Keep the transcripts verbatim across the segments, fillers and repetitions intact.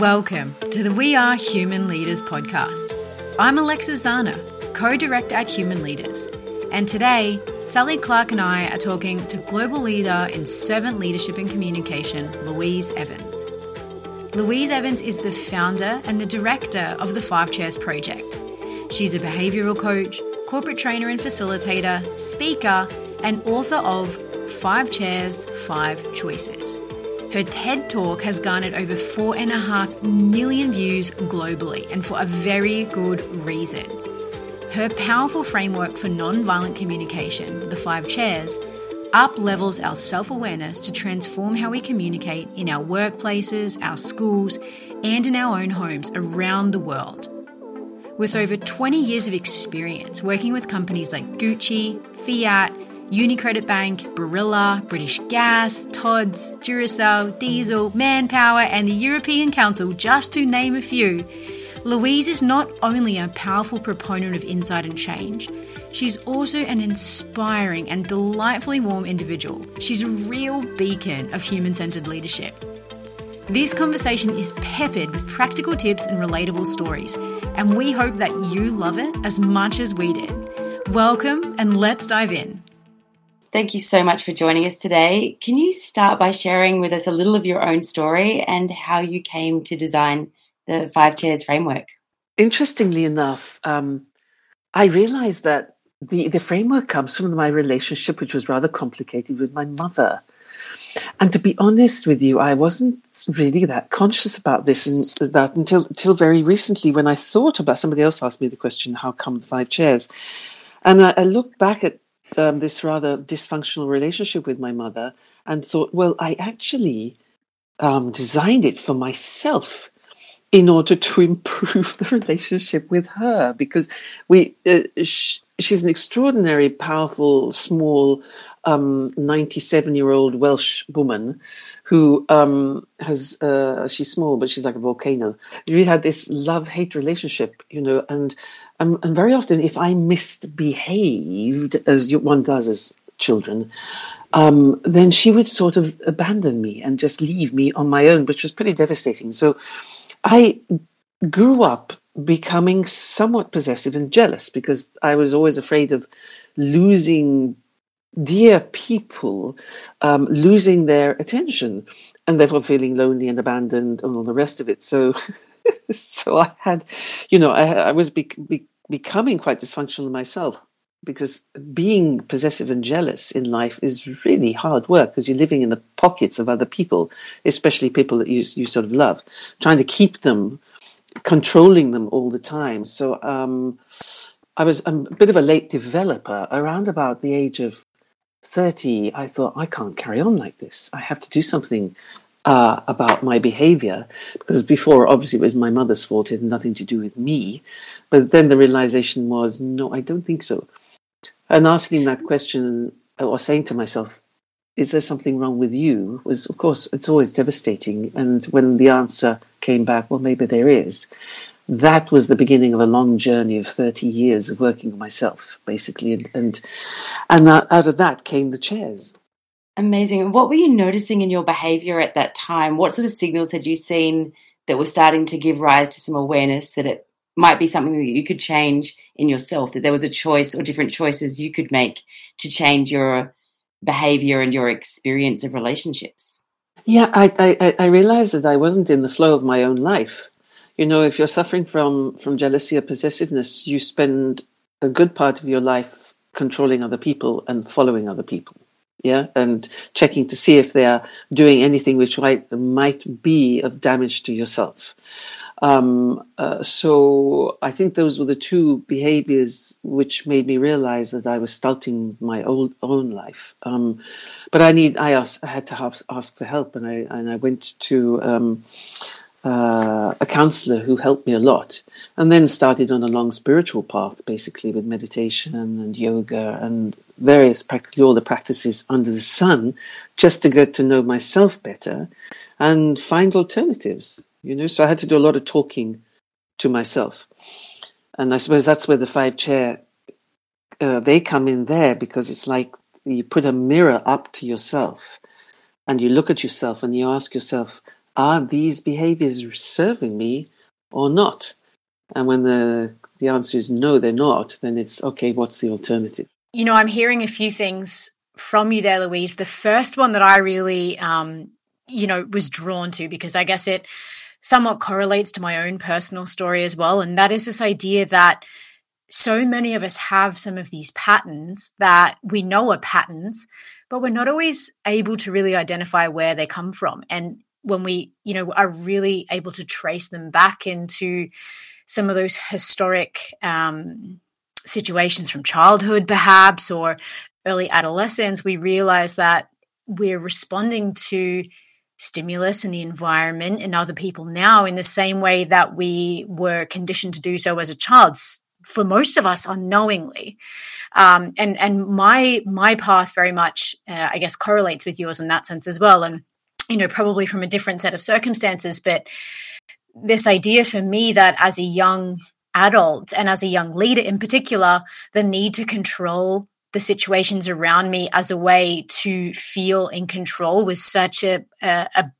Welcome to the We Are Human Leaders podcast. I'm Alexis Zahner, co-director at Human Leaders. And today, Sally Clark and I are talking to global leader in servant leadership and communication, Louise Evans. Louise Evans is the founder and the director of the Five Chairs project. She's a behavioral coach, corporate trainer and facilitator, speaker, and author of Five Chairs, Five Choices. Her TED Talk has garnered over four and a half million views globally, and for a very good reason. Her powerful framework for nonviolent communication, the Five Chairs, up-levels our self-awareness to transform how we communicate in our workplaces, our schools, and in our own homes around the world. With over twenty years of experience working with companies like Gucci, Fiat, Unicredit Bank, Barilla, British Gas, Tods, Duracell, Diesel, Manpower, and the European Council, just to name a few, Louise is not only a powerful proponent of insight and change, she's also an inspiring and delightfully warm individual. She's a real beacon of human-centered leadership. This conversation is peppered with practical tips and relatable stories, and we hope that you love it as much as we did. Welcome, and let's dive in. Thank you so much for joining us today. Can you start by sharing with us a little of your own story and how you came to design the Five Chairs framework? Interestingly enough, um, I realized that the, the framework comes from my relationship, which was rather complicated, with my mother. And to be honest with you, I wasn't really that conscious about this and that until, until very recently, when I thought about, somebody else asked me the question, how come the Five Chairs? And I, I looked back at Um, this rather dysfunctional relationship with my mother and thought, well, I actually um, designed it for myself in order to improve the relationship with her, because we uh, sh- she's an extraordinary, powerful, small, um, ninety-seven-year-old Welsh woman who um, has, uh, she's small, but she's like a volcano. We had this love-hate relationship, you know, and Um, and very often, if I misbehaved, as you, one does as children, um, then she would sort of abandon me and just leave me on my own, which was pretty devastating. So I grew up becoming somewhat possessive and jealous, because I was always afraid of losing dear people, um, losing their attention, and therefore feeling lonely and abandoned and all the rest of it. So... So I had, you know, I, I was be, be, becoming quite dysfunctional myself, because being possessive and jealous in life is really hard work, because you're living in the pockets of other people, especially people that you you sort of love, trying to keep them, controlling them all the time. So um, I was a bit of a late developer. Around about the age of thirty, I thought, I can't carry on like this. I have to do something Uh, about my behavior, because before, obviously, it was my mother's fault. It had nothing to do with me. But then the realization was, no, I don't think so. And asking that question, or saying to myself, is there something wrong with you, was, of course, it's always devastating. And when the answer came back, well, maybe there is, that was the beginning of a long journey of thirty years of working on myself, basically. And and, and out of that came the chairs. Amazing. And what were you noticing in your behavior at that time? What sort of signals had you seen that were starting to give rise to some awareness that it might be something that you could change in yourself, that there was a choice or different choices you could make to change your behavior and your experience of relationships? Yeah, I, I, I realized that I wasn't in the flow of my own life. You know, if you're suffering from, from jealousy or possessiveness, you spend a good part of your life controlling other people and following other people. Yeah, and checking to see if they are doing anything which might, might be of damage to yourself. Um, uh, so I think those were the two behaviors which made me realize that I was stunting my old, own life. Um, but I need I asked, I had to ask for help, and I and I went to um, uh, a counselor who helped me a lot, and then started on a long spiritual path, basically with meditation and yoga and various, practically all the practices under the sun, just to get to know myself better and find alternatives, you know. So I had to do a lot of talking to myself. And I suppose that's where the five chair, uh, they come in there, because it's like you put a mirror up to yourself and you look at yourself and you ask yourself, are these behaviors serving me or not? And when the, the answer is no, they're not, then it's, okay, what's the alternative? You know, I'm hearing a few things from you there, Louise. The first one that I really, um, you know, was drawn to, because I guess it somewhat correlates to my own personal story as well, and that is this idea that so many of us have some of these patterns that we know are patterns, but we're not always able to really identify where they come from. And when we, you know, are really able to trace them back into some of those historic um, situations from childhood, perhaps, or early adolescence, we realize that we're responding to stimulus and the environment and other people now in the same way that we were conditioned to do so as a child, for most of us unknowingly. Um, and and my my path very much, uh, I guess, correlates with yours in that sense as well. And, you know, probably from a different set of circumstances. But this idea for me that as a young adult and as a young leader in particular, the need to control the situations around me as a way to feel in control was such a, a, a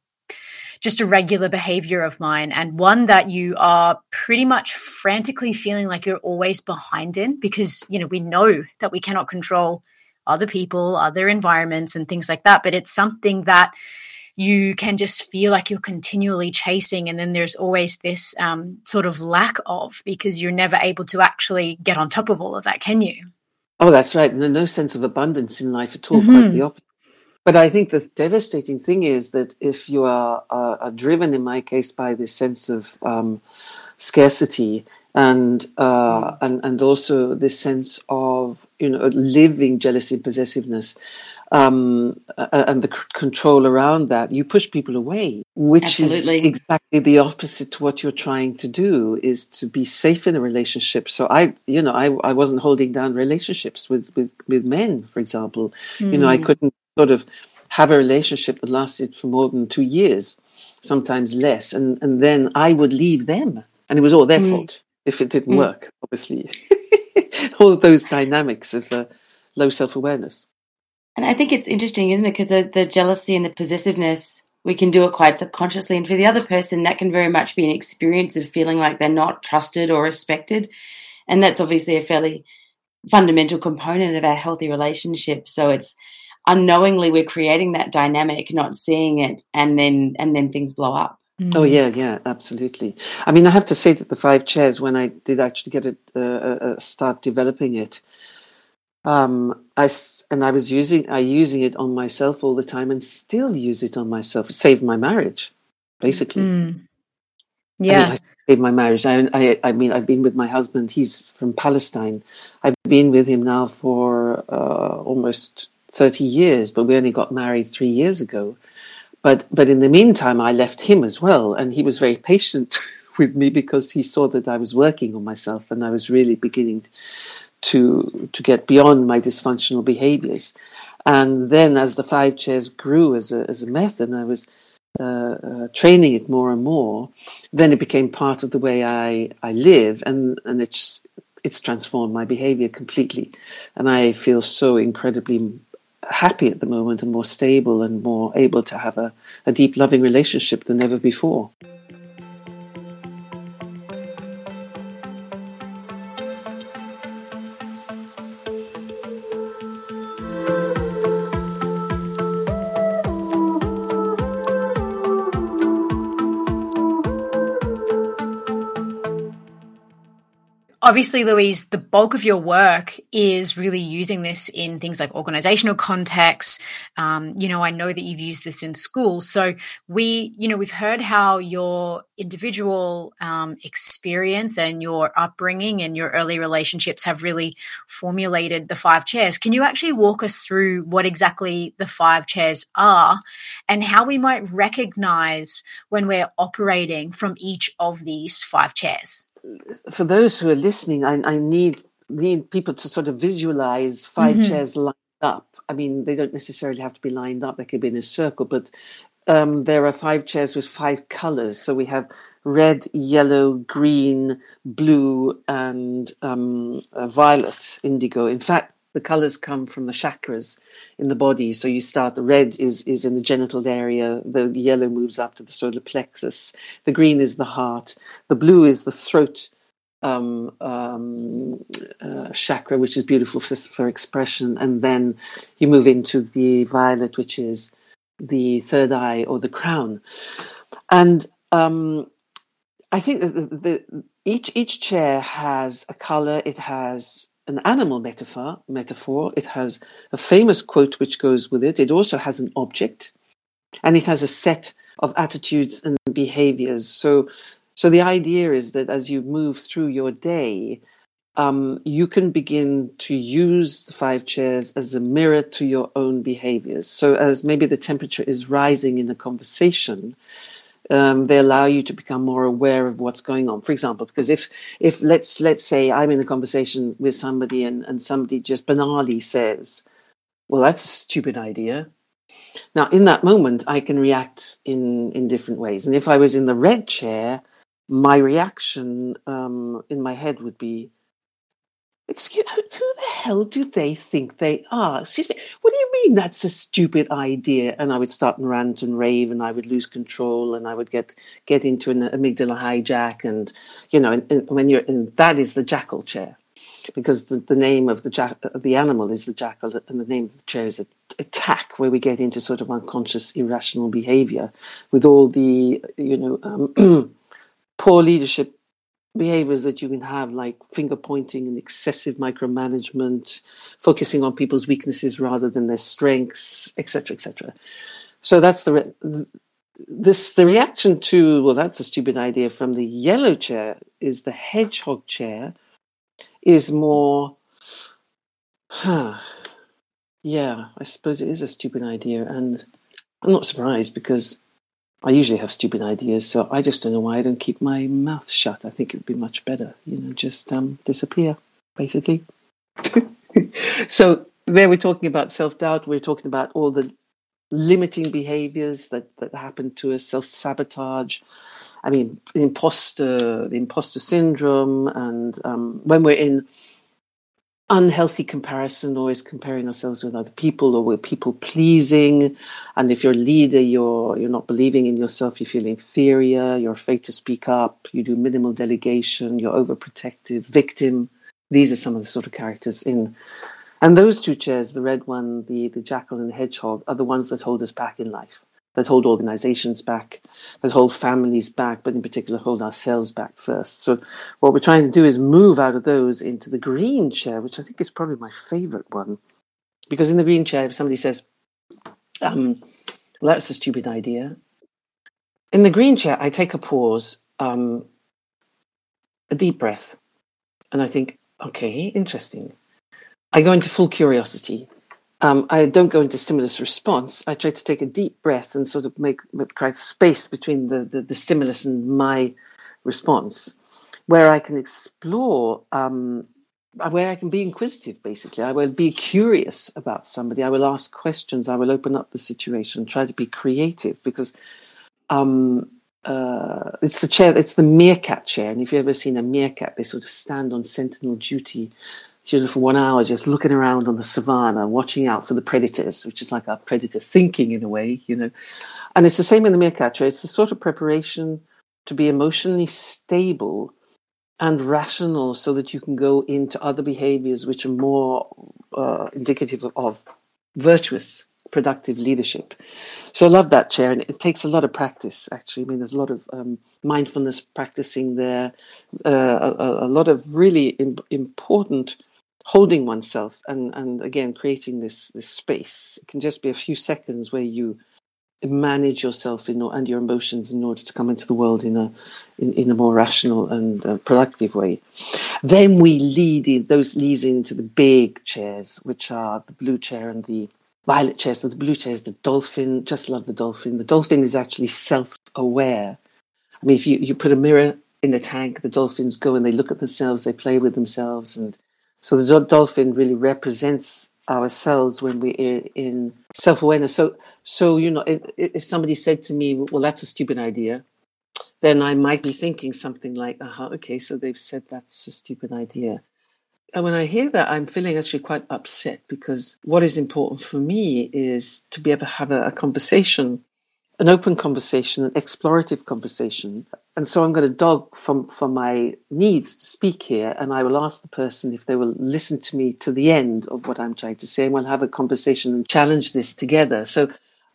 just a regular behavior of mine, and one that you are pretty much frantically feeling like you're always behind in, because, you know, we know that we cannot control other people, other environments and things like that. But it's something that you can just feel like you're continually chasing. And then there's always this um, sort of lack of, because you're never able to actually get on top of all of that, can you? Oh, that's right. No, no sense of abundance in life at all, mm-hmm. Quite the opposite. But I think the devastating thing is that if you are, are, are driven, in my case, by this sense of um, scarcity and, uh, mm. and and also this sense of, you know, living jealousy and possessiveness, um, and the c- control around that, you push people away, which Absolutely. Is exactly the opposite to what you're trying to do, is to be safe in a relationship. So I, you know, I, I wasn't holding down relationships with, with, with men, for example. Mm. You know, I couldn't sort of have a relationship that lasted for more than two years, sometimes less. And, and then I would leave them. And it was all their mm. fault if it didn't mm. work, obviously. All of those dynamics of uh, low self-awareness. And I think it's interesting, isn't it? Because the, the jealousy and the possessiveness, we can do it quite subconsciously. And for the other person, that can very much be an experience of feeling like they're not trusted or respected. And that's obviously a fairly fundamental component of our healthy relationship. So it's, unknowingly, we're creating that dynamic, not seeing it, and then and then things blow up. Oh, yeah, yeah, absolutely. I mean, I have to say that the Five Chairs, when I did actually get a, a, a start developing it, um, I, and I was using I using it on myself all the time and still use it on myself. It saved my marriage, basically. Mm. Yeah. I mean, I saved my marriage. I, I, I mean, I've been with my husband. He's from Palestine. I've been with him now for uh, almost thirty years, but we only got married three years ago. But but in the meantime, I left him as well. And he was very patient with me because he saw that I was working on myself and I was really beginning to to get beyond my dysfunctional behaviors. And then as the Five Chairs grew as a, as a method, and I was uh, uh, training it more and more, then it became part of the way I, I live. And, and it's, it's transformed my behavior completely. And I feel so incredibly happy at the moment and more stable and more able to have a, a deep loving relationship than ever before. Obviously, Louise, the bulk of your work is really using this in things like organizational contexts. Um, you know, I know that you've used this in school. So we, you know, we've heard how your individual um, experience and your upbringing and your early relationships have really formulated the Five Chairs. Can you actually walk us through what exactly the Five Chairs are and how we might recognize when we're operating from each of these Five Chairs? For those who are listening, I, I need need people to sort of visualize five mm-hmm. chairs lined up. I mean, they don't necessarily have to be lined up. They could be in a circle, but um, there are five chairs with five colors. So we have red, yellow, green, blue, and um, uh, violet, indigo. In fact, the colors come from the chakras in the body. So you start, the red is, is in the genital area. The yellow moves up to the solar plexus. The green is the heart. The blue is the throat um, um, uh, chakra, which is beautiful for, for expression. And then you move into the violet, which is the third eye or the crown. And um, I think that the, the, each each chair has a color. It has an animal metaphor, metaphor. It has a famous quote which goes with it. It also has an object, and it has a set of attitudes and behaviors. So, so the idea is that as you move through your day, um, you can begin to use the five chairs as a mirror to your own behaviors. So as maybe the temperature is rising in a conversation, Um, they allow you to become more aware of what's going on. For example, because if if let's let's say I'm in a conversation with somebody and, and somebody just banally says, well, that's a stupid idea. Now, in that moment, I can react in, in different ways. And if I was in the red chair, my reaction um, in my head would be, excuse who, who the hell do they think they are? Excuse me, what do you mean that's a stupid idea? And I would start and rant and rave, and I would lose control, and I would get get into an amygdala hijack, and you know, and, and when you're in, that is the jackal chair, because the, the name of the jack, the animal is the jackal, and the name of the chair is attack, where we get into sort of unconscious, irrational behavior with all the you know um, poor leadership behaviors that you can have, like finger pointing and excessive micromanagement, focusing on people's weaknesses rather than their strengths, et cetera, et cetera. So that's the re- this the reaction to, well, that's a stupid idea from the yellow chair is the hedgehog chair is more, huh, yeah, I suppose it is a stupid idea, and I'm not surprised because I usually have stupid ideas, so I just don't know why I don't keep my mouth shut. I think it would be much better, you know, just um, disappear, basically. So there we're talking about self-doubt. We're talking about all the limiting behaviors that, that happen to us, self-sabotage. I mean, imposter, the imposter syndrome, and um, when we're in unhealthy comparison, always comparing ourselves with other people, or we're people pleasing. And if you're a leader, you're you're not believing in yourself, you feel inferior, you're afraid to speak up, you do minimal delegation, you're overprotective, victim. These are some of the sort of characters in. And those two chairs, the red one, the, the jackal and the hedgehog, are the ones that hold us back in life, that hold organizations back, that hold families back, but in particular hold ourselves back first. So what we're trying to do is move out of those into the green chair, which I think is probably my favorite one. Because in the green chair, if somebody says, um, well, that's a stupid idea. In the green chair, I take a pause, um, a deep breath, and I think, okay, interesting. I go into full curiosity. Um, I don't go into stimulus response. I try to take a deep breath and sort of make, create space between the, the, the stimulus and my response, where I can explore, um, where I can be inquisitive, basically. I will be curious about somebody. I will ask questions. I will open up the situation, try to be creative, because um, uh, it's the chair, it's the meerkat chair. And if you've ever seen a meerkat, they sort of stand on sentinel duty, you know, for one hour, just looking around on the savannah, watching out for the predators, which is like our predator thinking in a way, you know. And it's the same in the meerkat chair. It's the sort of preparation to be emotionally stable and rational so that you can go into other behaviors which are more uh, indicative of, of virtuous, productive leadership. So I love that chair. And it takes a lot of practice, actually. I mean, there's a lot of um, mindfulness practicing there, uh, a, a lot of really im- important holding oneself and, and again, creating this, this space. It can just be a few seconds where you manage yourself in, and your emotions in order to come into the world in a in, in a more rational and uh, productive way. Then we lead in, those leads into the big chairs, which are the blue chair and the violet chair. So the blue chair is the dolphin. Just love the dolphin. The dolphin is actually self-aware. I mean, if you, you put a mirror in the tank, the dolphins go and they look at themselves, they play with themselves, and so the dolphin really represents ourselves when we're in self-awareness. So, so you know, if, if somebody said to me, well, that's a stupid idea, then I might be thinking something like, aha, uh-huh, okay, so they've said that's a stupid idea. And when I hear that, I'm feeling actually quite upset, because what is important for me is to be able to have a, a conversation, an open conversation, an explorative conversation. And so I'm going to dog from, from my needs to speak here, and I will ask the person if they will listen to me to the end of what I'm trying to say, and we'll have a conversation and challenge this together. So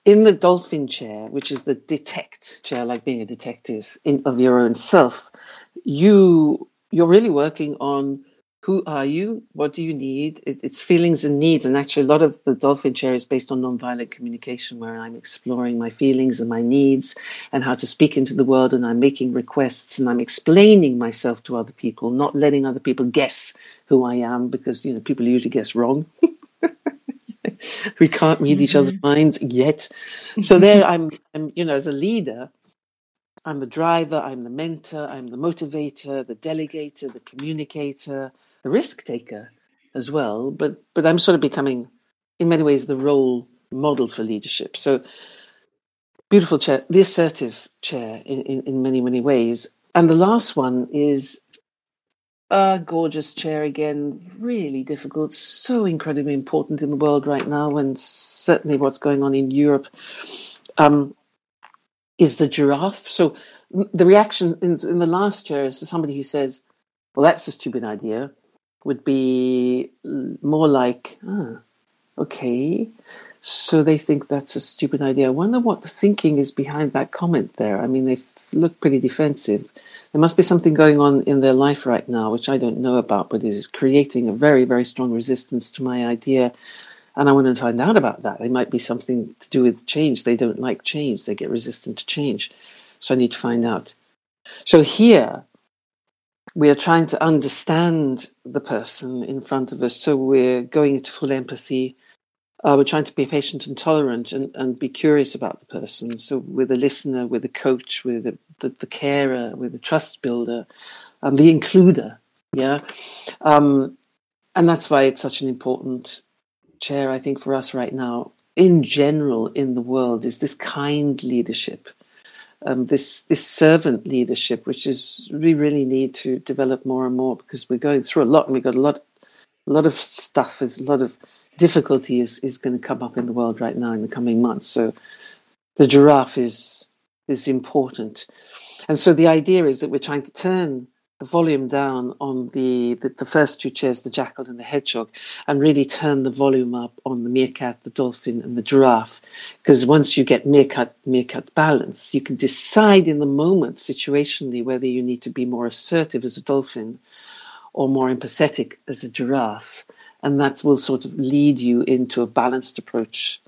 in the dolphin chair, which is the detect chair, like being a detective in, of your own self, you you're really working on: who are you? What do you need? It, it's feelings and needs. And actually, a lot of the dolphin chair is based on nonviolent communication, where I'm exploring my feelings and my needs and how to speak into the world. And I'm making requests and I'm explaining myself to other people, not letting other people guess who I am, because, you know, people usually guess wrong. We can't read mm-hmm. each other's minds yet. So there I'm, I'm, you know, as a leader, I'm the driver, I'm the mentor, I'm the motivator, the delegator, the communicator, the risk taker as well, but but I'm sort of becoming, in many ways, the role model for leadership. So, beautiful chair, the assertive chair in, in, in many, many ways. And the last one is a gorgeous chair again, really difficult, so incredibly important in the world right now, and certainly what's going on in Europe, um, is the giraffe. So the reaction in, in the last chair is somebody who says, well, that's a stupid idea, would be more like, ah, okay, so they think that's a stupid idea. I wonder what the thinking is behind that comment there. I mean, they look pretty defensive. There must be something going on in their life right now, which I don't know about, but is creating a very, very strong resistance to my idea. And I want to find out about that. It might be something to do with change. They don't like change. They get resistant to change. So I need to find out. So here, we are trying to understand the person in front of us, so we're going into full empathy. Uh, we're trying to be patient and tolerant and, and be curious about the person. So we're the listener, we're the coach, we're the, the, the carer, we're the trust builder, and the includer, yeah? Um, and that's why it's such an important chair, I think, for us right now, in general, in the world, is this kind leadership. Um, this this servant leadership, which is we really need to develop more and more, because we're going through a lot, and we've got a lot, a lot of stuff. There's a lot of difficulty is, is going to come up in the world right now in the coming months. So the giraffe is is important, and so the idea is that we're trying to turn the volume down on the the, the first two chairs, the jackal and the hedgehog, and really turn the volume up on the meerkat, the dolphin, and the giraffe, because once you get meerkat meerkat balance, you can decide in the moment situationally whether you need to be more assertive as a dolphin or more empathetic as a giraffe, and that will sort of lead you into a balanced approach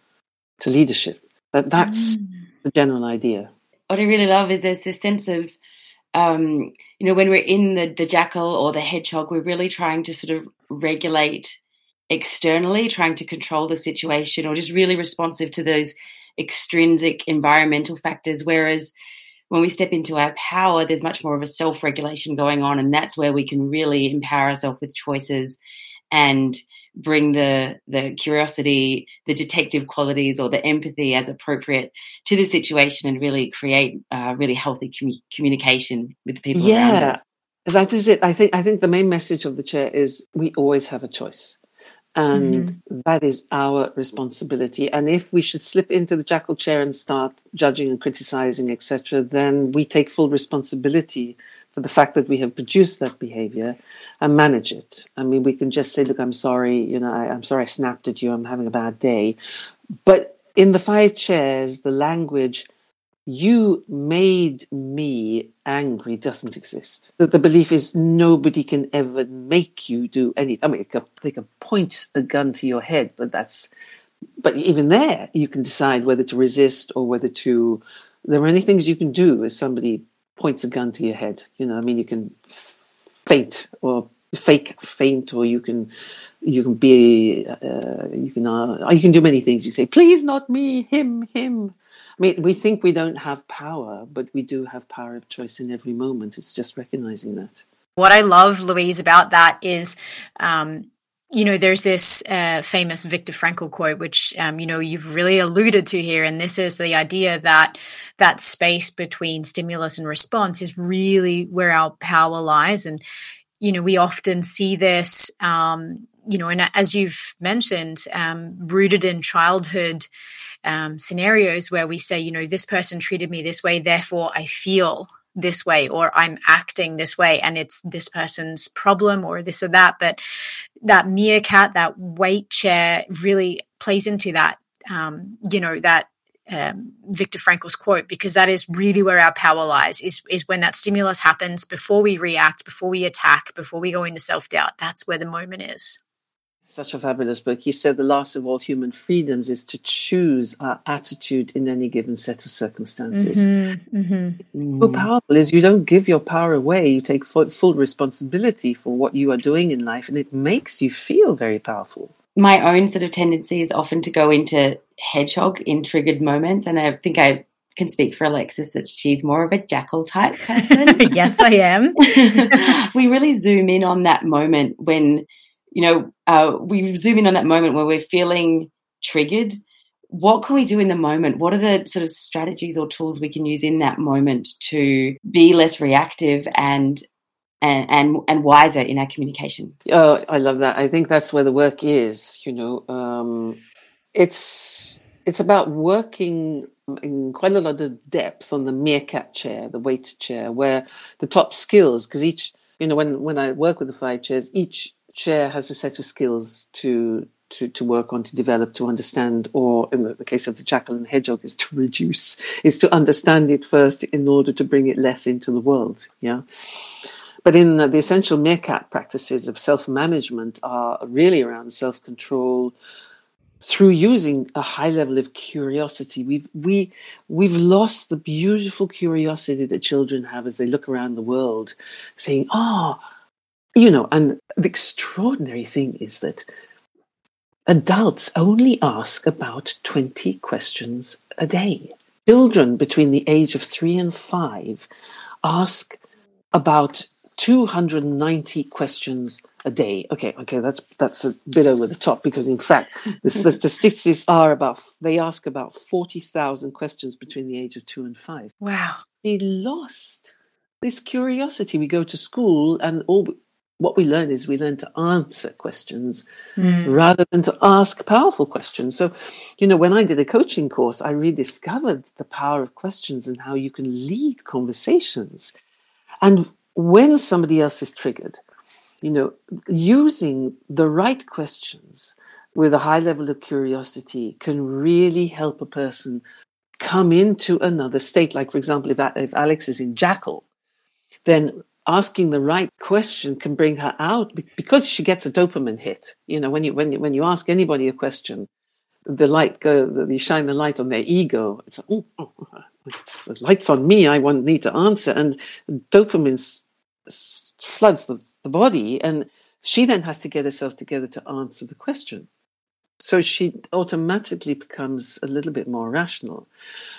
to leadership. That that's mm. the general idea. What I really love is there's this sense of Um, you know, when we're in the, the jackal or the hedgehog, we're really trying to sort of regulate externally, trying to control the situation, or just really responsive to those extrinsic environmental factors. Whereas when we step into our power, there's much more of a self-regulation going on, and that's where we can really empower ourselves with choices and bring the the curiosity, the detective qualities, or the empathy as appropriate to the situation, and really create uh, really healthy commu- communication with the people yeah, around us. Yeah, that is it. I think I think the main message of the chair is we always have a choice, and mm-hmm. that is our responsibility. And if we should slip into the jackal chair and start judging and criticizing, et cetera, then we take full responsibility for the fact that we have produced that behavior and manage it. I mean, we can just say, look, I'm sorry, you know, I, I'm sorry I snapped at you, I'm having a bad day. But in the five chairs, the language, you made me angry, doesn't exist. That the belief is nobody can ever make you do anything. I mean, they can point a gun to your head, but that's, but even there, you can decide whether to resist or whether to, there are many things you can do as somebody points a gun to your head. You know, I mean, you can faint or fake faint, or you can you can be uh, you can uh, you can do many things. You say, please, not me, him, him. I mean, we think we don't have power, but we do have power of choice in every moment. It's just recognizing that. What I love, Louise, about that is, um, you know, there's this uh, famous Viktor Frankl quote, which, um, you know, you've really alluded to here. And this is the idea that that space between stimulus and response is really where our power lies. And, you know, we often see this, um, you know, and as you've mentioned, um, rooted in childhood um, scenarios where we say, you know, this person treated me this way, therefore I feel this way, or I'm acting this way, and it's this person's problem or this or that. But that meerkat, that weight chair really plays into that, um, you know, that um, Viktor Frankl's quote, because that is really where our power lies, is, is when that stimulus happens, before we react, before we attack, before we go into self-doubt, that's where the moment is. Such a fabulous book. He said the last of all human freedoms is to choose our attitude in any given set of circumstances. Mm-hmm, mm-hmm. What's powerful is you don't give your power away. You take full responsibility for what you are doing in life, and it makes you feel very powerful. My own sort of tendency is often to go into hedgehog in triggered moments, and I think I can speak for Alexis that she's more of a jackal type person. Yes, I am. We really zoom in on that moment when... You know, uh, we zoom in on that moment where we're feeling triggered. What can we do in the moment? What are the sort of strategies or tools we can use in that moment to be less reactive and and and, and wiser in our communication? Oh, I love that. I think that's where the work is. You know, um, it's it's about working in quite a lot of depth on the meerkat chair, the weight chair, where the top skills, because each, you know, when when I work with the five chairs, each chair has a set of skills to to to work on, to develop, to understand, or in the case of the jackal and hedgehog, is to reduce, is to understand it first in order to bring it less into the world. Yeah, but in the, the essential meerkat practices of self-management are really around self-control through using a high level of curiosity. We've we we've lost the beautiful curiosity that children have as they look around the world, saying, "Ah." Oh, you know, and the extraordinary thing is that adults only ask about twenty questions a day. Children between the age of three and five ask about two hundred ninety questions a day. Okay, okay, that's that's a bit over the top, because in fact, the, the statistics are about, they ask about forty thousand questions between the age of two and five. Wow. They lost this curiosity. We go to school and all... What we learn is we learn to answer questions mm. rather than to ask powerful questions. So, you know, when I did a coaching course, I rediscovered the power of questions and how you can lead conversations. And when somebody else is triggered, you know, using the right questions with a high level of curiosity can really help a person come into another state. Like, for example, if, if Alex is in jackal, then asking the right question can bring her out, because she gets a dopamine hit. You know, when you when you, when you ask anybody a question, the light go, you shine the light on their ego. It's like, oh, oh, it's, the light's on me. I won't need to answer, and dopamine s- s- floods the, the body, and she then has to get herself together to answer the question. So she automatically becomes a little bit more rational.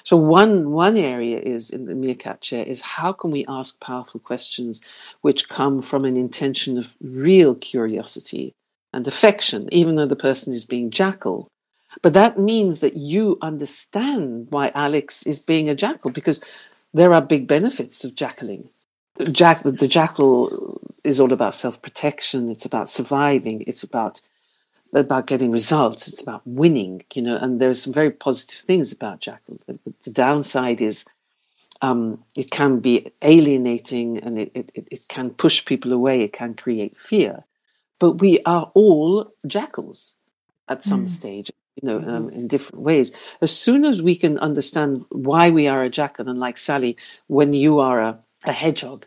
So one one area is in the meerkat chair is how can we ask powerful questions which come from an intention of real curiosity and affection, even though the person is being jackal. But that means that you understand why Alex is being a jackal, because there are big benefits of jackaling. Jack, the jackal is all about self-protection. It's about surviving. It's about... about getting results, it's about winning, you know, and there are some very positive things about jackal. The downside is um, it can be alienating, and it, it, it can push people away, it can create fear. But we are all jackals at some mm. stage, you know, mm-hmm. um, in different ways. As soon as we can understand why we are a jackal, and like Sally, when you are a a hedgehog,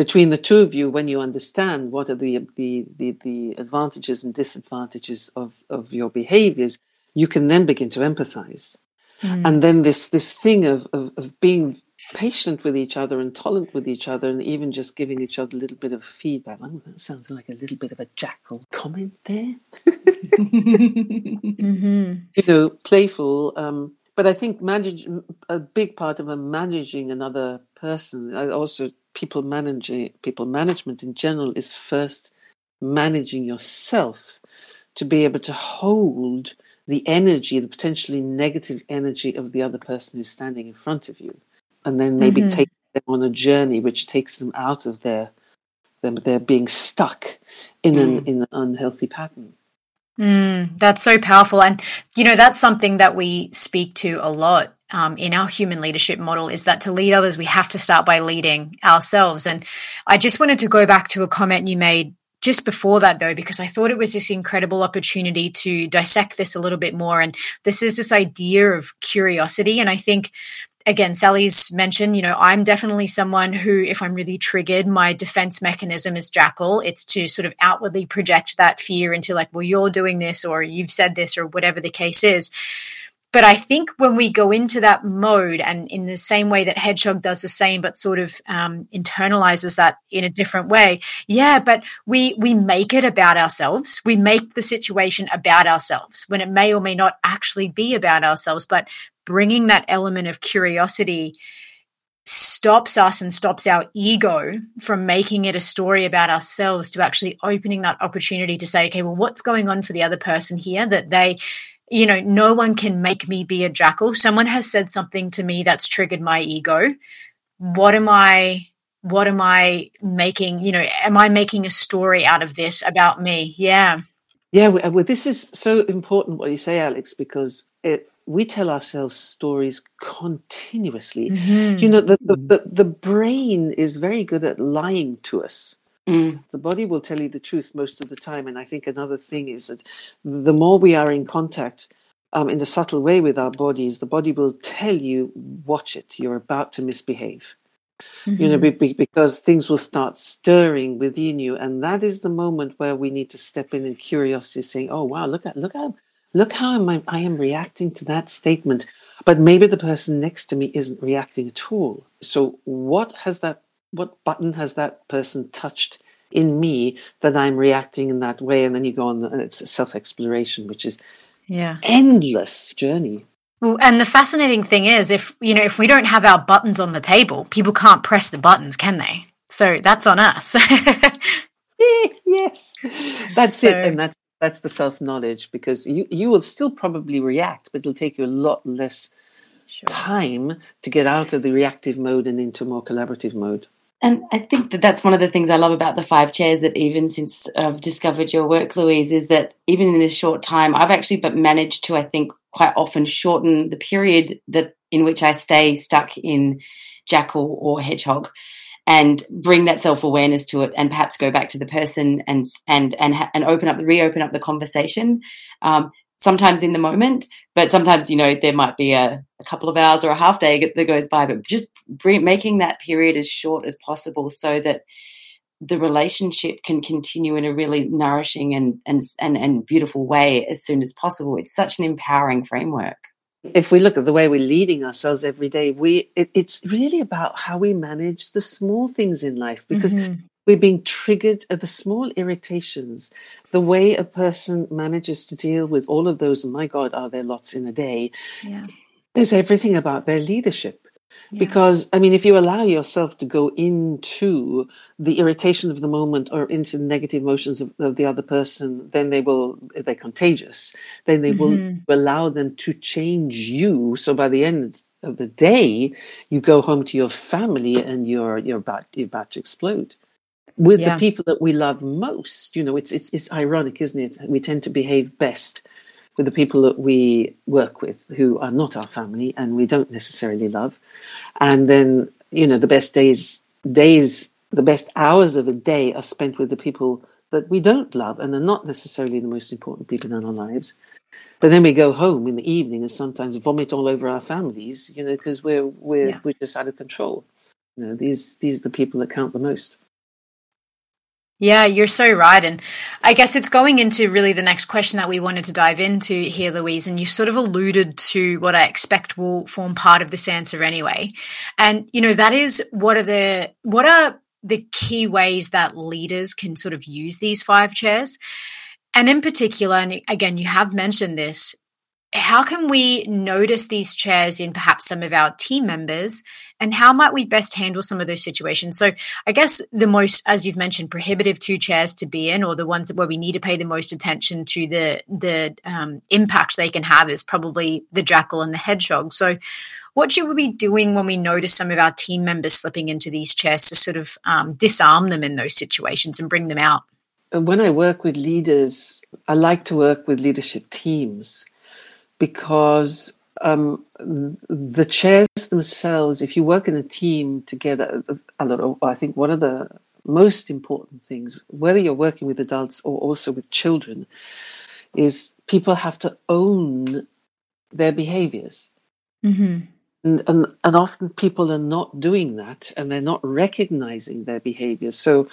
between the two of you, when you understand what are the the the, the advantages and disadvantages of, of your behaviors, you can then begin to empathize. Mm. And then this this thing of, of of being patient with each other and tolerant with each other, and even just giving each other a little bit of feedback. Oh, that sounds like a little bit of a jackal comment there. mm-hmm. You know, playful. Um, But I think manage, a big part of a managing another person, also people managing, people management in general, is first managing yourself to be able to hold the energy, the potentially negative energy of the other person who's standing in front of you, and then maybe mm-hmm. take them on a journey which takes them out of their them, but they're being stuck in mm. an in an unhealthy pattern. Mm, that's so powerful. And, you know, that's something that we speak to a lot um, in our human leadership model, is that to lead others, we have to start by leading ourselves. And I just wanted to go back to a comment you made just before that, though, because I thought it was this incredible opportunity to dissect this a little bit more. And this is this idea of curiosity. And I think, again, Sally's mentioned, you know, I'm definitely someone who, if I'm really triggered, my defense mechanism is Jackal. It's to sort of outwardly project that fear into like, well, you're doing this, or you've said this, or whatever the case is. But I think when we go into that mode, and in the same way that Hedgehog does the same, but sort of um, internalizes that in a different way. Yeah, but we we make it about ourselves. We make the situation about ourselves when it may or may not actually be about ourselves. But bringing that element of curiosity stops us and stops our ego from making it a story about ourselves, to actually opening that opportunity to say, okay, well, what's going on for the other person here that they, you know, no one can make me be a jackal. Someone has said something to me that's triggered my ego. What am I, what am I making, you know, am I making a story out of this about me? Yeah. Yeah. Well, this is so important what you say, Alex, because it, we tell ourselves stories continuously. Mm-hmm. You know, the, the, the, the brain is very good at lying to us. Mm. The body will tell you the truth most of the time. And I think another thing is that the more we are in contact um, in a subtle way with our bodies, the body will tell you, watch it, you're about to misbehave. Mm-hmm. You know, be, be, because things will start stirring within you. And that is the moment where we need to step in and curiosity, saying, oh, wow, look at, look at, Look how I, I am reacting to that statement, but maybe the person next to me isn't reacting at all. So what has that, what button has that person touched in me that I'm reacting in that way? And then you go on, and it's self-exploration, which is yeah, endless journey. Well, and the fascinating thing is, if, you know, if we don't have our buttons on the table, people can't press the buttons, can they? So that's on us. Yes, that's so, it. And that's, That's the self-knowledge, because you, you will still probably react, but it'll take you a lot less sure. time to get out of the reactive mode and into more collaborative mode. And I think that that's one of the things I love about the Five Chairs, that even since I've discovered your work, Louise, is that even in this short time, I've actually but managed to, I think, quite often shorten the period that in which I stay stuck in Jackal or Hedgehog, and bring that self-awareness to it, and perhaps go back to the person and and and and open up, reopen up the conversation, um, sometimes in the moment, but sometimes, you know, there might be a, a couple of hours or a half day that goes by, but just bring, making that period as short as possible so that the relationship can continue in a really nourishing and and and, and beautiful way as soon as possible. It's such an empowering framework. If we look at the way we're leading ourselves every day, we it, it's really about how we manage the small things in life, because mm-hmm. we're being triggered at the small irritations. The way a person manages to deal with all of those, my God, are there lots in a day? Yeah. There's everything about their leadership. Yeah. Because, I mean, if you allow yourself to go into the irritation of the moment or into the negative emotions of, of the other person, then they will, they're contagious. Then they mm-hmm. will allow them to change you. So by the end of the day, you go home to your family and you're, you're, about, you're about to explode. With yeah. the people that we love most, you know, it's, it's, it's ironic, isn't it? We tend to behave best with the people that we work with, who are not our family and we don't necessarily love. And then, you know, the best days, days, the best hours of a day are spent with the people that we don't love and are not necessarily the most important people in our lives. But then we go home in the evening and sometimes vomit all over our families, you know, because we're we're yeah. we're just out of control. You know, these these are the people that count the most. Yeah, you're so right. And I guess it's going into really the next question that we wanted to dive into here, Louise, and you sort of alluded to what I expect will form part of this answer anyway. And, you know, that is what are the what are the key ways that leaders can sort of use these five chairs? And in particular, and again, you have mentioned this, how can we notice these chairs in perhaps some of our team members, and how might we best handle some of those situations? So I guess the most, as you've mentioned, prohibitive two chairs to be in, or the ones where we need to pay the most attention to the, the um, impact they can have, is probably the jackal and the hedgehog. So what should we be doing when we notice some of our team members slipping into these chairs to sort of um, disarm them in those situations and bring them out? When I work with leaders, I like to work with leadership teams because um, the chairs themselves, if you work in a team together, a lot of, I think one of the most important things, whether you're working with adults or also with children, is people have to own their behaviors. Mm-hmm. And, and and often people are not doing that, and they're not recognizing their behavior. So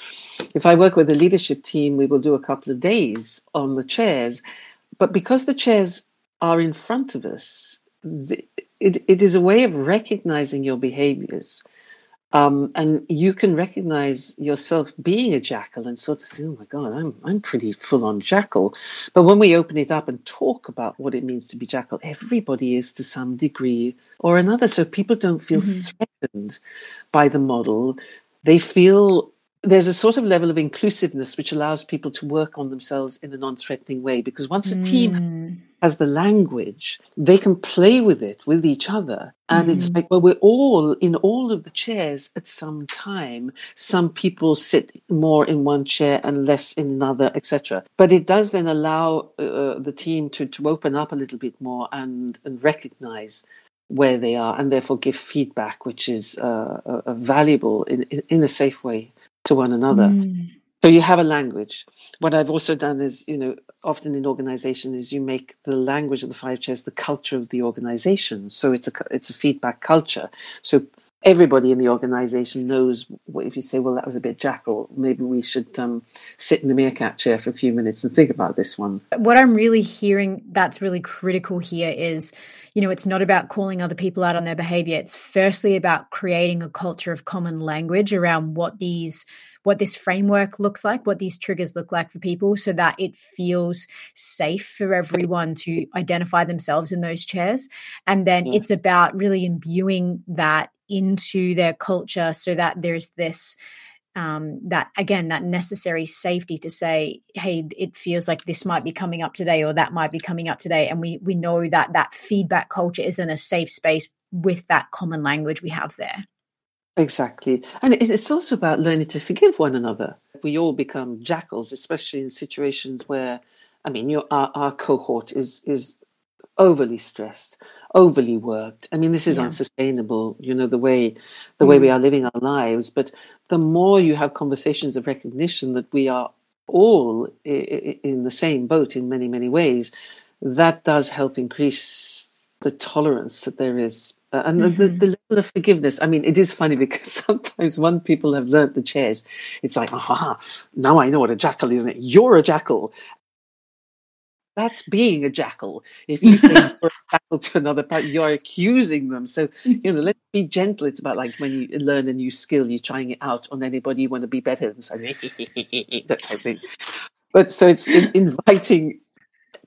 if I work with a leadership team, we will do a couple of days on the chairs. But because the chairs are in front of us, the, it, it is a way of recognizing your behaviors. Um, and you can recognize yourself being a jackal and sort of say, oh, my God, I'm I'm pretty full-on jackal. But when we open it up and talk about what it means to be jackal, everybody is to some degree or another. So people don't feel mm-hmm. threatened by the model. They feel there's a sort of level of inclusiveness which allows people to work on themselves in a non-threatening way. Because once a mm. team has the language, they can play with it with each other. And mm. it's like, well, we're all in all of the chairs at some time. Some people sit more in one chair and less in another, et cetera. But it does then allow uh, the team to, to open up a little bit more and, and recognize where they are and therefore give feedback, which is uh, uh, valuable in, in, in a safe way to one another. Mm. So you have a language. What I've also done is, you know, often in organizations is you make the language of the Five Chairs the culture of the organization. So it's a, it's a feedback culture. So everybody in the organization knows, if you say, well, that was a bit jackal, maybe we should um, sit in the meerkat chair for a few minutes and think about this one. What I'm really hearing that's really critical here is, you know, it's not about calling other people out on their behavior. It's firstly about creating a culture of common language around what these what this framework looks like, what these triggers look like for people so that it feels safe for everyone to identify themselves in those chairs. And then yeah. it's about really imbuing that into their culture so that there's this, um, that again, that necessary safety to say, hey, it feels like this might be coming up today or that might be coming up today. And we we know that that feedback culture is in a safe space with that common language we have there. Exactly. And it's also about learning to forgive one another. We all become jackals, especially in situations where, I mean, your, our, our cohort is is overly stressed, overly worked. I mean, this is yeah. unsustainable, you know, the way the mm. way we are living our lives. But the more you have conversations of recognition that we are all i- i- in the same boat in many, many ways, that does help increase the tolerance that there is. Uh, and mm-hmm. the, the level of forgiveness, I mean, it is funny because sometimes when people have learnt the chairs, it's like, aha, now I know what a jackal is, isn't it? You're a jackal. That's being a jackal. If you say you're a jackal to another person, you're accusing them. So, you know, let's be gentle. It's about like when you learn a new skill, you're trying it out on anybody you want to be better than. So, that type of thing. But so it's in, inviting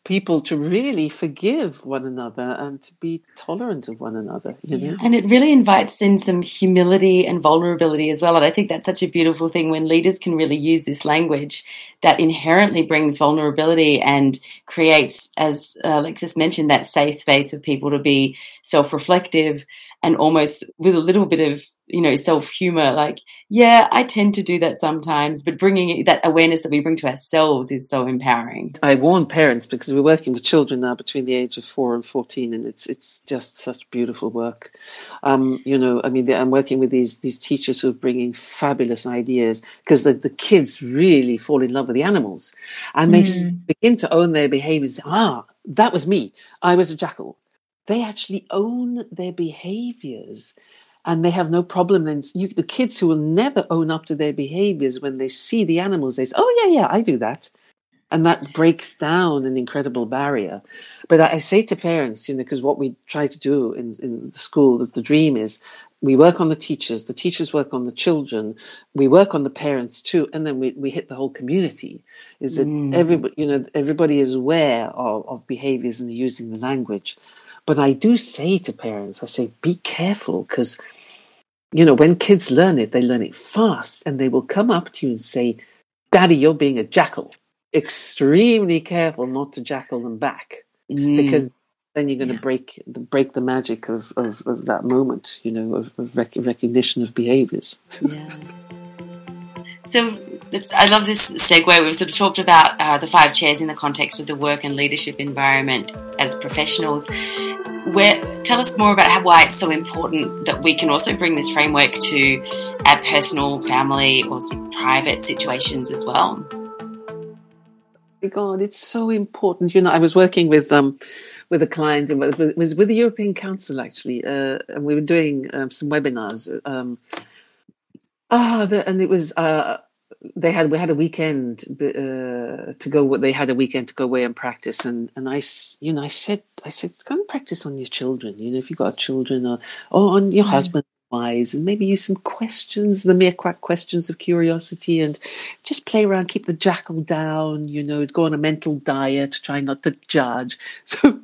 people to really forgive one another and to be tolerant of one another, you know? And it really invites in some humility and vulnerability as well. And I think that's such a beautiful thing when leaders can really use this language that inherently brings vulnerability and creates, as Alexis mentioned, that safe space for people to be self-reflective and almost with a little bit of, you know, self-humor, like, yeah, I tend to do that sometimes, but bringing that awareness that we bring to ourselves is so empowering. I warn parents because we're working with children now between the age of four and fourteen, and it's it's just such beautiful work. Um, you know, I mean, I'm working with these these teachers who are bringing fabulous ideas because the, the kids really fall in love with the animals and they mm. begin to own their behaviors. Ah, that was me. I was a jackal. They actually own their behaviors. And they have no problem. Then you, the kids who will never own up to their behaviors, when they see the animals, they say, oh, yeah, yeah, I do that. And that breaks down an incredible barrier. But I, I say to parents, you know, because what we try to do in, in the school, the dream is we work on the teachers, the teachers work on the children, we work on the parents too, and then we, we hit the whole community. Is that mm. everybody, you know, everybody is aware of, of behaviors and using the language. But I do say to parents, I say, be careful because, you know, when kids learn it, they learn it fast and they will come up to you and say, Daddy, you're being a jackal. Extremely careful not to jackal them back mm. because then you're going yeah. to break the, break the magic of, of, of that moment, you know, of, of rec- recognition of behaviours. Yeah. So it's, I love this segue. We've sort of talked about uh, the five chairs in the context of the work and leadership environment as professionals. Where, tell us more about how, why it's so important that we can also bring this framework to our personal, family or private situations as well. God, it's so important. You know, I was working with um with a client, and it was with the European Council actually, uh, and we were doing um, some webinars. Um, ah, the, and it was uh they had we had a weekend uh, to go. They had a weekend to go away and practice. And and I, you know, I said I said go and practice on your children. You know, if you've got children, or or on your mm-hmm. husband. Wives, and maybe use some questions, the mere questions of curiosity, and just play around, keep the jackal down, you know, go on a mental diet, try not to judge. So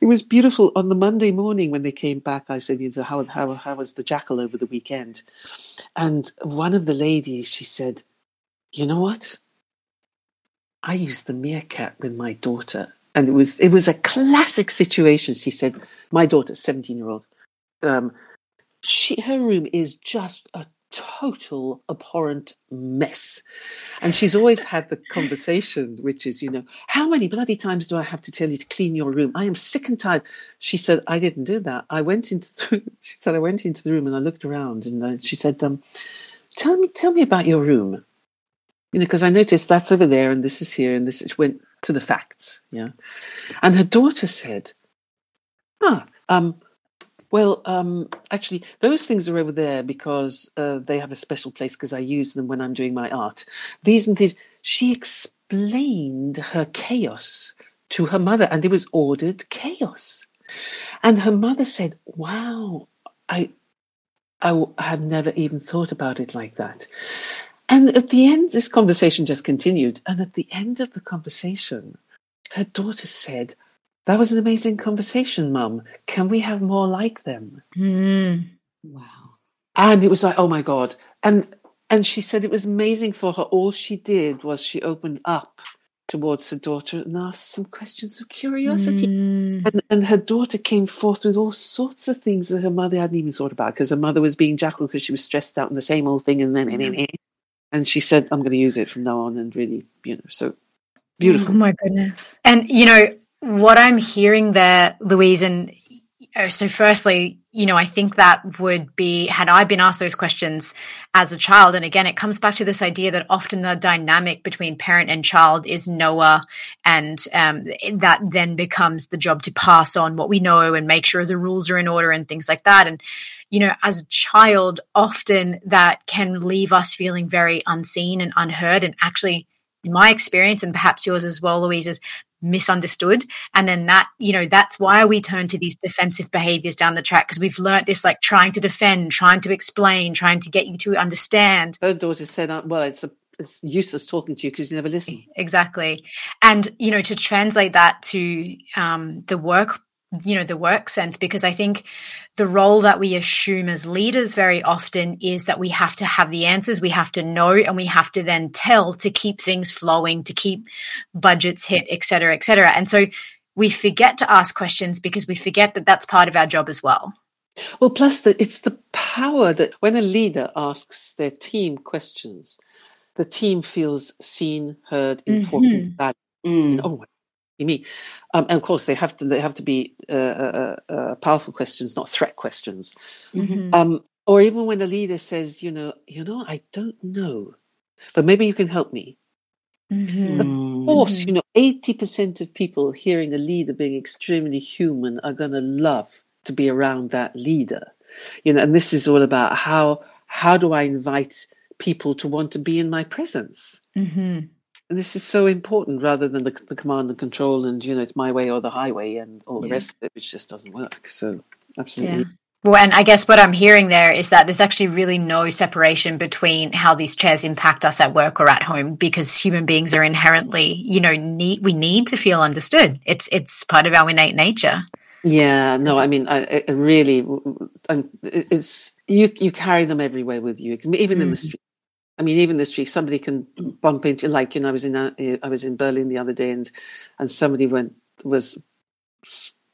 it was beautiful. On the Monday morning when they came back, I said, you know, how, how, how was the jackal over the weekend? And one of the ladies, she said, you know what? I used the meerkat with my daughter. And it was, it was a classic situation. She said, my daughter, seventeen-year-old, um, She, her room is just a total abhorrent mess. And she's always had the conversation, which is, you know, how many bloody times do I have to tell you to clean your room? I am sick and tired. She said, I didn't do that. I went into the, she said, I went into the room and I looked around, and I, she said, um, tell me, tell me about your room. You know, because I noticed that's over there and this is here and this, she went to the facts. Yeah. And her daughter said, ah, um, Well, um, actually, those things are over there because uh, they have a special place because I use them when I'm doing my art. These and these. She explained her chaos to her mother, and it was ordered chaos. And her mother said, wow, I, I had never even thought about it like that. And at the end, this conversation just continued. And at the end of the conversation, her daughter said, that was an amazing conversation, Mum. Can we have more like them? Mm. Wow. And it was like, oh, my God. And and she said it was amazing for her. All she did was she opened up towards her daughter and asked some questions of curiosity. Mm. And, and her daughter came forth with all sorts of things that her mother hadn't even thought about, because her mother was being jackal because she was stressed out in the same old thing. And then mm. and she said, I'm going to use it from now on, and really, you know, so beautiful. Oh, my goodness. And, you know, what I'm hearing there, Louise, and so firstly, you know, I think that would be, had I been asked those questions as a child, and again, it comes back to this idea that often the dynamic between parent and child is knower, and um, that then becomes the job to pass on what we know and make sure the rules are in order and things like that. And, you know, as a child, often that can leave us feeling very unseen and unheard, and actually, in my experience, and perhaps yours as well, Louise, is misunderstood. And then that, you know, that's why we turn to these defensive behaviors down the track, because we've learnt this, like trying to defend, trying to explain, trying to get you to understand. Her daughter said, well, it's, a, it's useless talking to you because you never listen. Exactly. And, you know, to translate that to um, the work, you know, the work sense, because I think the role that we assume as leaders very often is that we have to have the answers, we have to know, and we have to then tell to keep things flowing, to keep budgets hit, et cetera, et cetera. And so we forget to ask questions because we forget that that's part of our job as well. Well, plus the, it's the power that when a leader asks their team questions, the team feels seen, heard, important, valued. Mm-hmm. Oh, me um, and of course they have to they have to be uh, uh, uh, powerful questions, not threat questions. Mm-hmm. Um, or even when a leader says, you know you know I don't know, but maybe you can help me. Mm-hmm. Of course, mm-hmm. you know eighty percent of people hearing a leader being extremely human are going to love to be around that leader, you know and this is all about how how do I invite people to want to be in my presence. Mm-hmm. And this is so important, rather than the, the command and control and, you know, it's my way or the highway and all the yeah. rest of it, which just doesn't work. So absolutely. Yeah. Well, and I guess what I'm hearing there is that there's actually really no separation between how these chairs impact us at work or at home, because human beings are inherently, you know, need, we need to feel understood. It's it's part of our innate nature. Yeah, no, I mean, I, I really, I'm, it's you, you carry them everywhere with you, even mm. in the street. I mean, even this street, somebody can bump into, like, you know, I was in I was in Berlin the other day, and and somebody went was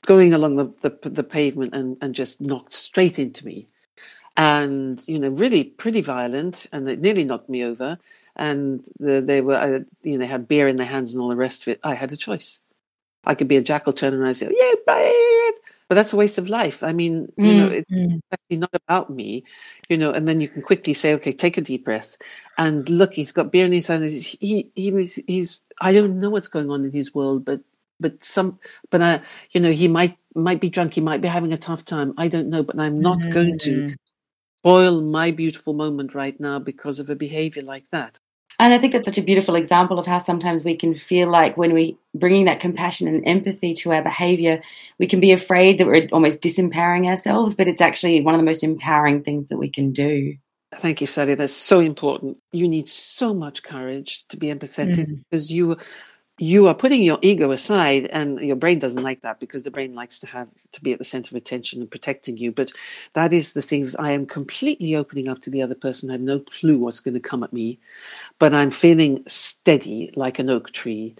going along the, the, the pavement and, and just knocked straight into me. And, you know, really pretty violent, and it nearly knocked me over. And the, they were, you know, they had beer in their hands and all the rest of it. I had a choice. I could be a jackal turn and I say, yeah, bye. But that's a waste of life. I mean, you mm. know, it's mm. actually not about me, you know, and then you can quickly say, okay, take a deep breath. And look, he's got beer in his hand. He, he, he's, I don't know what's going on in his world, but, but some, but I, you know, he might, might be drunk. He might be having a tough time. I don't know, but I'm not mm. going to spoil my beautiful moment right now because of a behavior like that. And I think that's such a beautiful example of how sometimes we can feel like when we're bringing that compassion and empathy to our behaviour, we can be afraid that we're almost disempowering ourselves, but it's actually one of the most empowering things that we can do. Thank you, Sally. That's so important. You need so much courage to be empathetic mm. because you you are putting your ego aside, and your brain doesn't like that because the brain likes to have to be at the centre of attention and protecting you. But that is the thing. I am completely opening up to the other person. I have no clue what's going to come at me, but I'm feeling steady like an oak tree,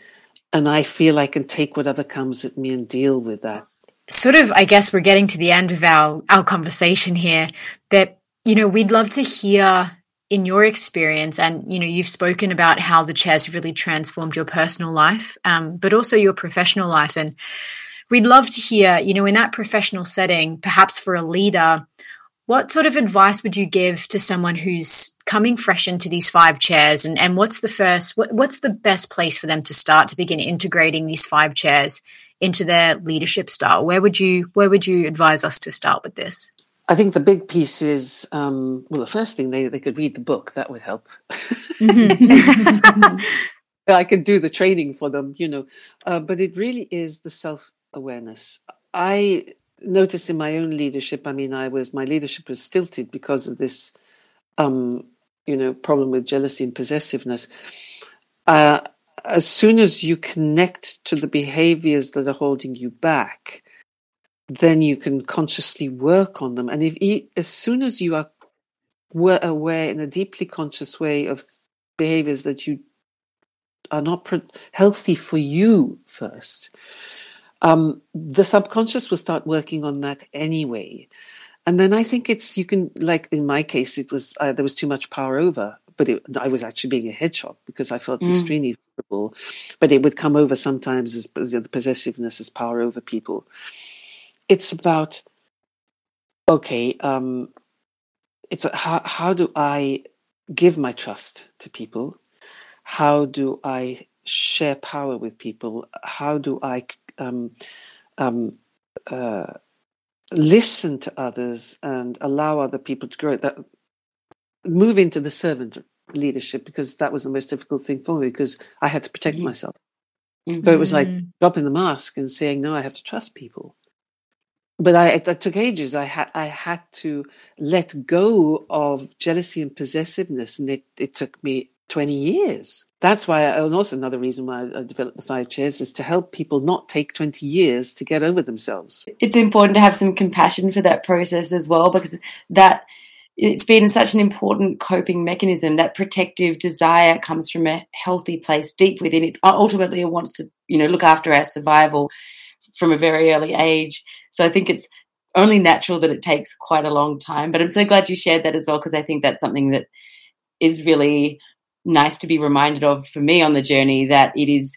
and I feel I can take whatever comes at me and deal with that. Sort of, I guess we're getting to the end of our, our conversation here, that, you know, we'd love to hear in your experience, and, you know, you've spoken about how the chairs have really transformed your personal life, um, but also your professional life. And we'd love to hear, you know, in that professional setting, perhaps for a leader, what sort of advice would you give to someone who's coming fresh into these five chairs? And, and what's the first, what, what's the best place for them to start to begin integrating these five chairs into their leadership style? Where would you, where would you advise us to start with this? I think the big piece is, um, well, the first thing, they, they could read the book. That would help. Mm-hmm. I could do the training for them, you know. Uh, but it really is the self-awareness. I noticed in my own leadership, I mean, I was my leadership was stilted because of this, um, you know, problem with jealousy and possessiveness. Uh, as soon as you connect to the behaviors that are holding you back, then you can consciously work on them. And if he, as soon as you are were aware in a deeply conscious way of behaviors that you are not pre- healthy for you first, um, the subconscious will start working on that anyway. And then I think it's, you can, like in my case, it was, uh, there was too much power over, but it, I was actually being a hedgehog because I felt mm. extremely vulnerable, but it would come over sometimes as, as you know, the possessiveness as power over people. It's about, okay, um, it's a, how, how do I give my trust to people? How do I share power with people? How do I um, um, uh, listen to others and allow other people to grow? That, move into the servant leadership, because that was the most difficult thing for me, because I had to protect mm-hmm. myself. Mm-hmm. But it was like dropping the mask and saying, no, I have to trust people. But I, that took ages. I had I had to let go of jealousy and possessiveness, and it, it took me twenty years. That's why, I, and also another reason why I developed the Five Chairs is to help people not take twenty years to get over themselves. It's important to have some compassion for that process as well, because that it's been such an important coping mechanism. That protective desire comes from a healthy place deep within it. Ultimately, it wants to, you know, look after our survival from a very early age. So I think it's only natural that it takes quite a long time. But I'm so glad you shared that as well, because I think that's something that is really nice to be reminded of for me on the journey, that it is,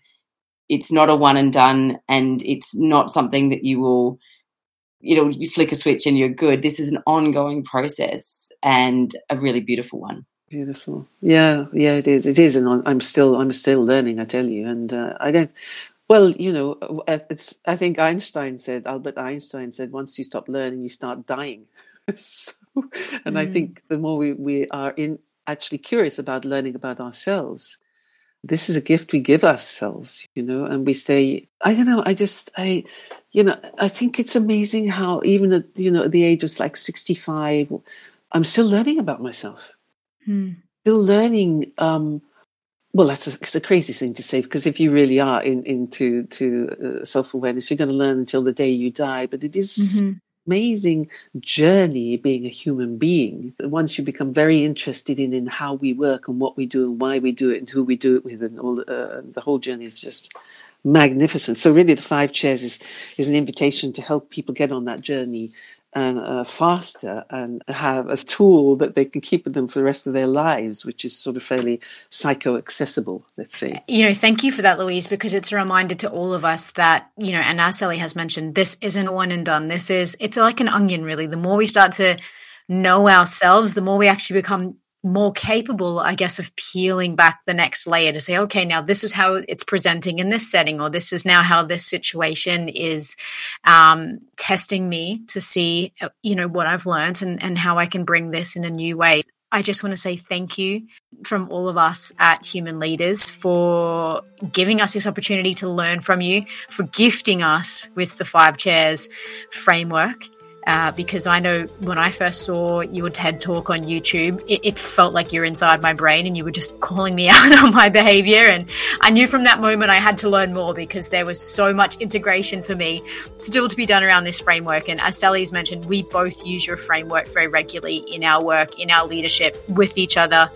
it's not a one and done, and it's not something that you will, you know, you flick a switch and you're good. This is an ongoing process, and a really beautiful one. Beautiful. Yeah, yeah, it is. It is. And I'm still, I'm still learning, I tell you. And uh, I don't... Well, you know, it's, I think Einstein said, Albert Einstein said, once you stop learning, you start dying. so, and mm. I think the more we, we are in actually curious about learning about ourselves, this is a gift we give ourselves, you know, and we stay, I don't know, I just, I, you know, I think it's amazing how even at, you know, at the age of like sixty-five, I'm still learning about myself, mm. still learning, um, well, that's a, it's a crazy thing to say, because if you really are in, into to, uh, self-awareness, you're going to learn until the day you die. But it is mm-hmm. an amazing journey being a human being. Once you become very interested in, in how we work and what we do and why we do it and who we do it with, and all uh, the whole journey is just magnificent. So really, the Five Chairs is, is an invitation to help people get on that journey and uh, faster, and have a tool that they can keep with them for the rest of their lives, which is sort of fairly psycho-accessible, let's say. You know, thank you for that, Louise, because it's a reminder to all of us that, you know, and as Sally has mentioned, this isn't one and done. This is, it's like an onion, really. The more we start to know ourselves, the more we actually become more capable, I guess, of peeling back the next layer to say, okay, now this is how it's presenting in this setting, or this is now how this situation is um, testing me to see, you know, what I've learned and, and how I can bring this in a new way. I just want to say thank you from all of us at Human Leaders for giving us this opportunity to learn from you, for gifting us with the Five Chairs framework. Uh, because I know when I first saw your TED Talk on YouTube, it, it felt like you're inside my brain and you were just calling me out on my behavior. And I knew from that moment I had to learn more, because there was so much integration for me still to be done around this framework. And as Sally's mentioned, we both use your framework very regularly in our work, in our leadership with each other.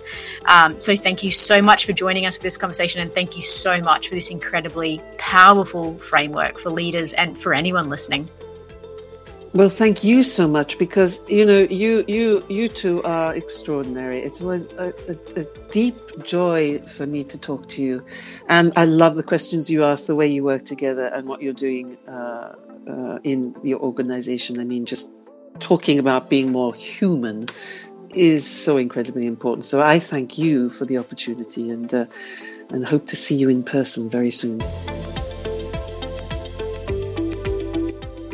Um, so thank you so much for joining us for this conversation. And thank you so much for this incredibly powerful framework for leaders and for anyone listening. Well, thank you so much, because, you know, you you you two are extraordinary. It was a, a, a deep joy for me to talk to you. And I love the questions you ask, the way you work together, and what you're doing uh, uh, in your organization. I mean, just talking about being more human is so incredibly important. So I thank you for the opportunity, and uh, and hope to see you in person very soon.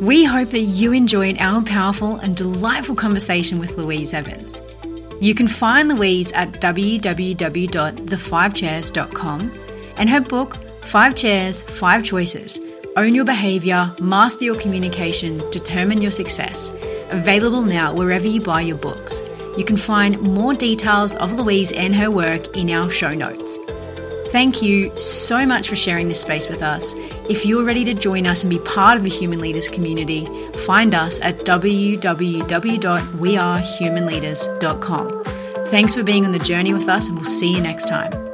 We hope that you enjoyed our powerful and delightful conversation with Louise Evans. You can find Louise at w w w dot the five chairs dot com and her book, Five Chairs, Five Choices, Own Your Behavior, Master Your Communication, Determine Your Success, available now wherever you buy your books. You can find more details of Louise and her work in our show notes. Thank you so much for sharing this space with us. If you're ready to join us and be part of the Human Leaders community, find us at w w w dot we are human leaders dot com. Thanks for being on the journey with us, and we'll see you next time.